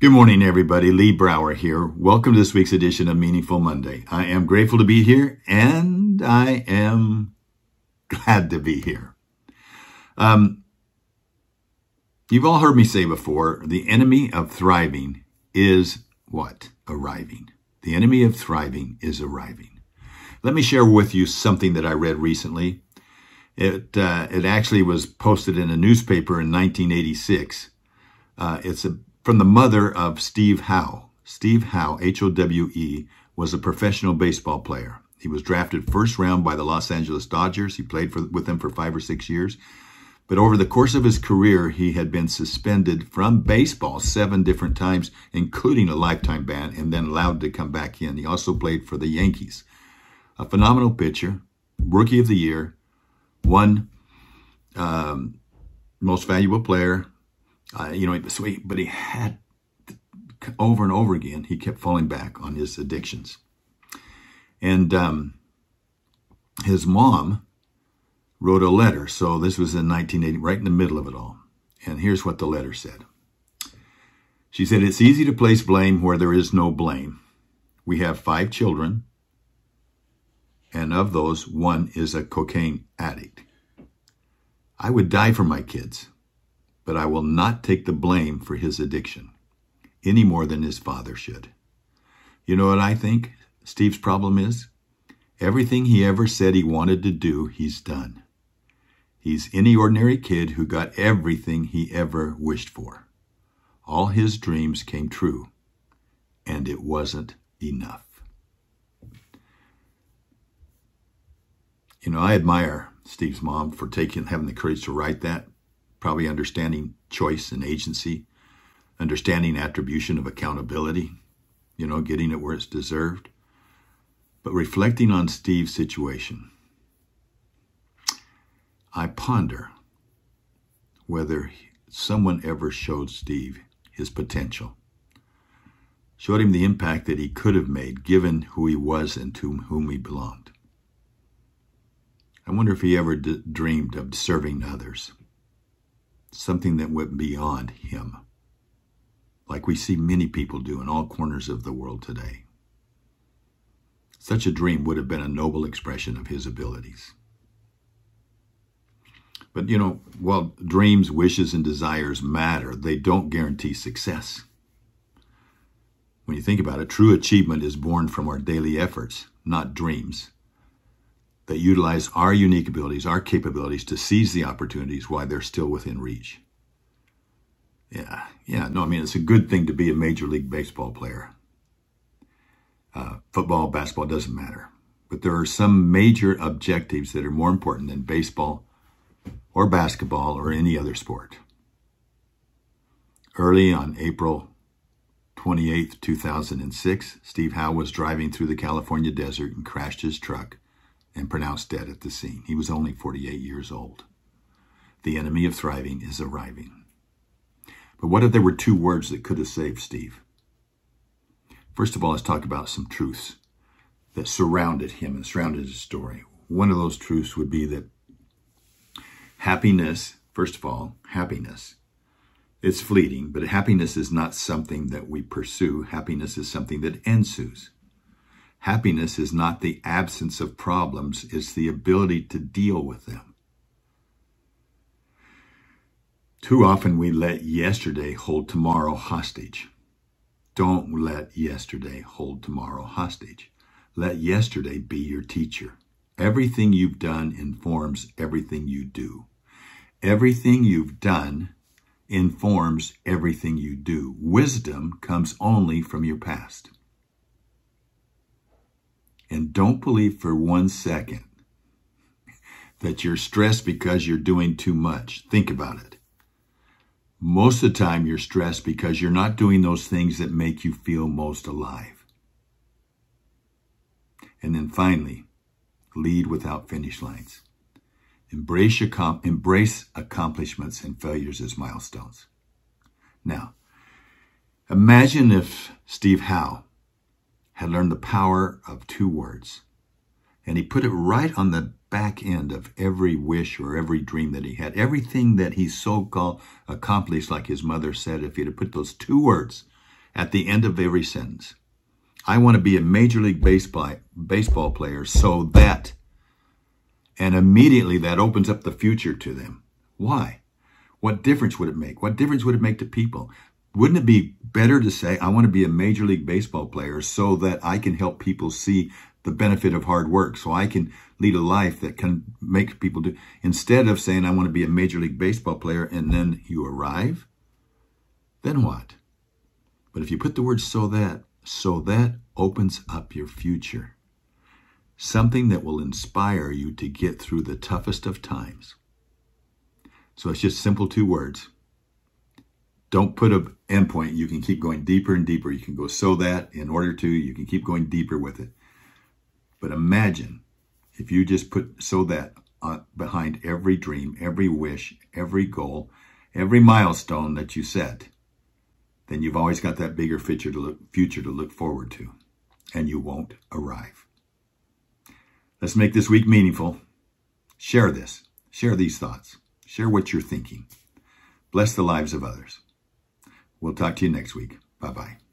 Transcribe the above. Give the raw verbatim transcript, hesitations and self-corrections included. Good morning, everybody. Lee Brower here. Welcome to this week's edition of Meaningful Monday. I am grateful to be here, and I am glad to be here. Um, you've all heard me say before, the enemy of thriving is what? Arriving. The enemy of thriving is arriving. Let me share with you something that I read recently. It, uh, it actually was posted in a newspaper in nineteen eighty-six. Uh, it's a from the mother of Steve Howe. Steve Howe, H O W E, was a professional baseball player. He was drafted first round by the Los Angeles Dodgers. He played for, with them for five or six years. But over the course of his career, he had been suspended from baseball seven different times, including a lifetime ban, and then allowed to come back in. He also played for the Yankees. A phenomenal pitcher, Rookie of the Year, one um, most valuable player. Uh, you know, so he, but he had, over and over again, he kept falling back on his addictions. And um, his mom wrote a letter. So this was in nineteen eighty, right in the middle of it all. And here's what the letter said. She said, "It's easy to place blame where there is no blame. We have five children, and of those, one is a cocaine addict. I would die for my kids, but I will not take the blame for his addiction any more than his father should. You know what I think Steve's problem is? Everything he ever said he wanted to do, he's done. He's any ordinary kid who got everything he ever wished for. All his dreams came true, and it wasn't enough." You know, I admire Steve's mom for taking, having the courage to write that. Probably understanding choice and agency, understanding attribution of accountability, you know, getting it where it's deserved. But reflecting on Steve's situation, I ponder whether someone ever showed Steve his potential, showed him the impact that he could have made given who he was and to whom he belonged. I wonder if he ever d- dreamed of serving others. Something that went beyond him, like we see many people do in all corners of the world today. Such a dream would have been a noble expression of his abilities. But, you know, while dreams, wishes, and desires matter, they don't guarantee success. When you think about it, true achievement is born from our daily efforts, not dreams, that utilize our unique abilities, our capabilities to seize the opportunities while they're still within reach. Yeah, yeah, no, I mean, it's a good thing to be a Major League Baseball player. Uh, football, basketball, doesn't matter. But there are some major objectives that are more important than baseball or basketball or any other sport. Early on April twenty-eighth, two thousand six, Steve Howe was driving through the California desert and crashed his truck and pronounced dead at the scene. He was only forty-eight years old. The enemy of thriving is arriving. But what if there were two words that could have saved Steve? First of all, let's talk about some truths that surrounded him and surrounded his story. One of those truths would be that happiness, first of all, happiness, it's fleeting, but happiness is not something that we pursue. Happiness is something that ensues. Happiness is not the absence of problems, it's the ability to deal with them. Too often we let yesterday hold tomorrow hostage. Don't let yesterday hold tomorrow hostage. Let yesterday be your teacher. Everything you've done informs everything you do. Everything you've done informs everything you do. Wisdom comes only from your past. And don't believe for one second that you're stressed because you're doing too much. Think about it. Most of the time you're stressed because you're not doing those things that make you feel most alive. And then finally, lead without finish lines. Embrace, accom- embrace accomplishments and failures as milestones. Now, imagine if Steve Howe had learned the power of two words, and he put it right on the back end of every wish or every dream that he had. Everything that he so-called accomplished, like his mother said, if he had put those two words, at the end of every sentence. I want to be a Major League Baseball, baseball player so that, and immediately that opens up the future to them. Why? What difference would it make? What difference would it make to people? Wouldn't it be better to say, I want to be a Major League Baseball player so that I can help people see the benefit of hard work, so I can lead a life that can make people do, instead of saying, I want to be a Major League Baseball player, and then you arrive? Then what? But if you put the word so that, so that opens up your future. Something that will inspire you to get through the toughest of times. So it's just simple two words. Don't put an endpoint. You can keep going deeper and deeper. You can go so that in order to, you can keep going deeper with it. But imagine if you just put so that uh, behind every dream, every wish, every goal, every milestone that you set, then you've always got that bigger future to look, future to look forward to, and you won't arrive. Let's make this week meaningful. Share this. Share these thoughts. Share what you're thinking. Bless the lives of others. We'll talk to you next week. Bye-bye.